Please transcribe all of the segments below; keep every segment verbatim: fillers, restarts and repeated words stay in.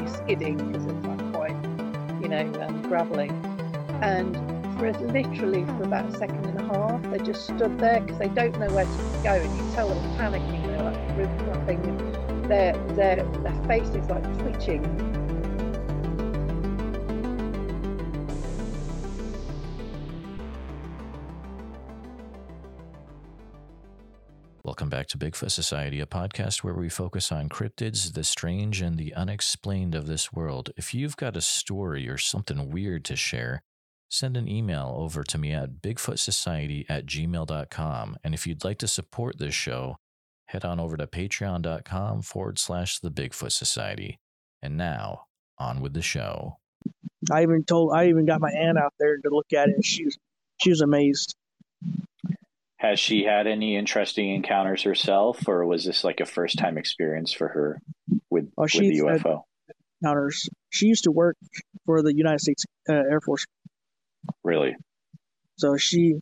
he's skidding because it's like quite, you know, um, gravelly. And for literally for about a second and a half, they just stood there because they don't know where to go. And you tell them panicking, they're like roof clapping, and their their their face is like twitching. Welcome back to Bigfoot Society, a podcast where we focus on cryptids, the strange, and the unexplained of this world. If you've got a story or something weird to share, send an email over to me at bigfoot society at gmail dot com. And if you'd like to support this show, head on over to patreon.com forward slash the Bigfoot Society. And now, on with the show. I even told, I even got my aunt out there to look at it, and she was, she was amazed. Has she had any interesting encounters herself, or was this like a first-time experience for her with, oh, with the U F O? Encounters. She used to work for the United States uh, Air Force. Really? So she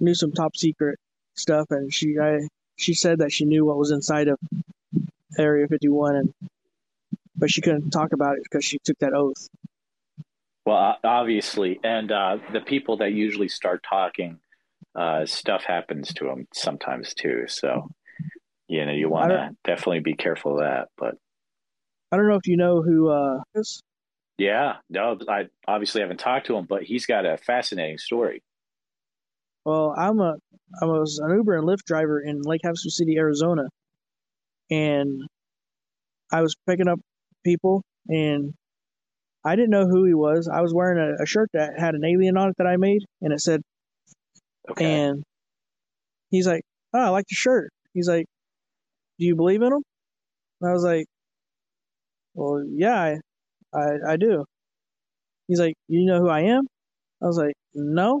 knew some top-secret stuff, and she I, she said that she knew what was inside of Area fifty-one, and but she couldn't talk about it because she took that oath. Well, obviously, and uh, the people that usually start talking, Uh, stuff happens to them sometimes too, so you know you want to definitely be careful of that. But I don't know if you know who uh, is. Yeah, no, I obviously haven't talked to him, but he's got a fascinating story. Well, I'm a I was an Uber and Lyft driver in Lake Havasu City, Arizona, and I was picking up people, and I didn't know who he was. I was wearing a, a shirt that had an alien on it that I made, and it said. Okay. And he's like, oh, I like the shirt. He's like, do you believe in him? And I was like, well, yeah, I, I, I do. He's like, you know who I am? I was like, no.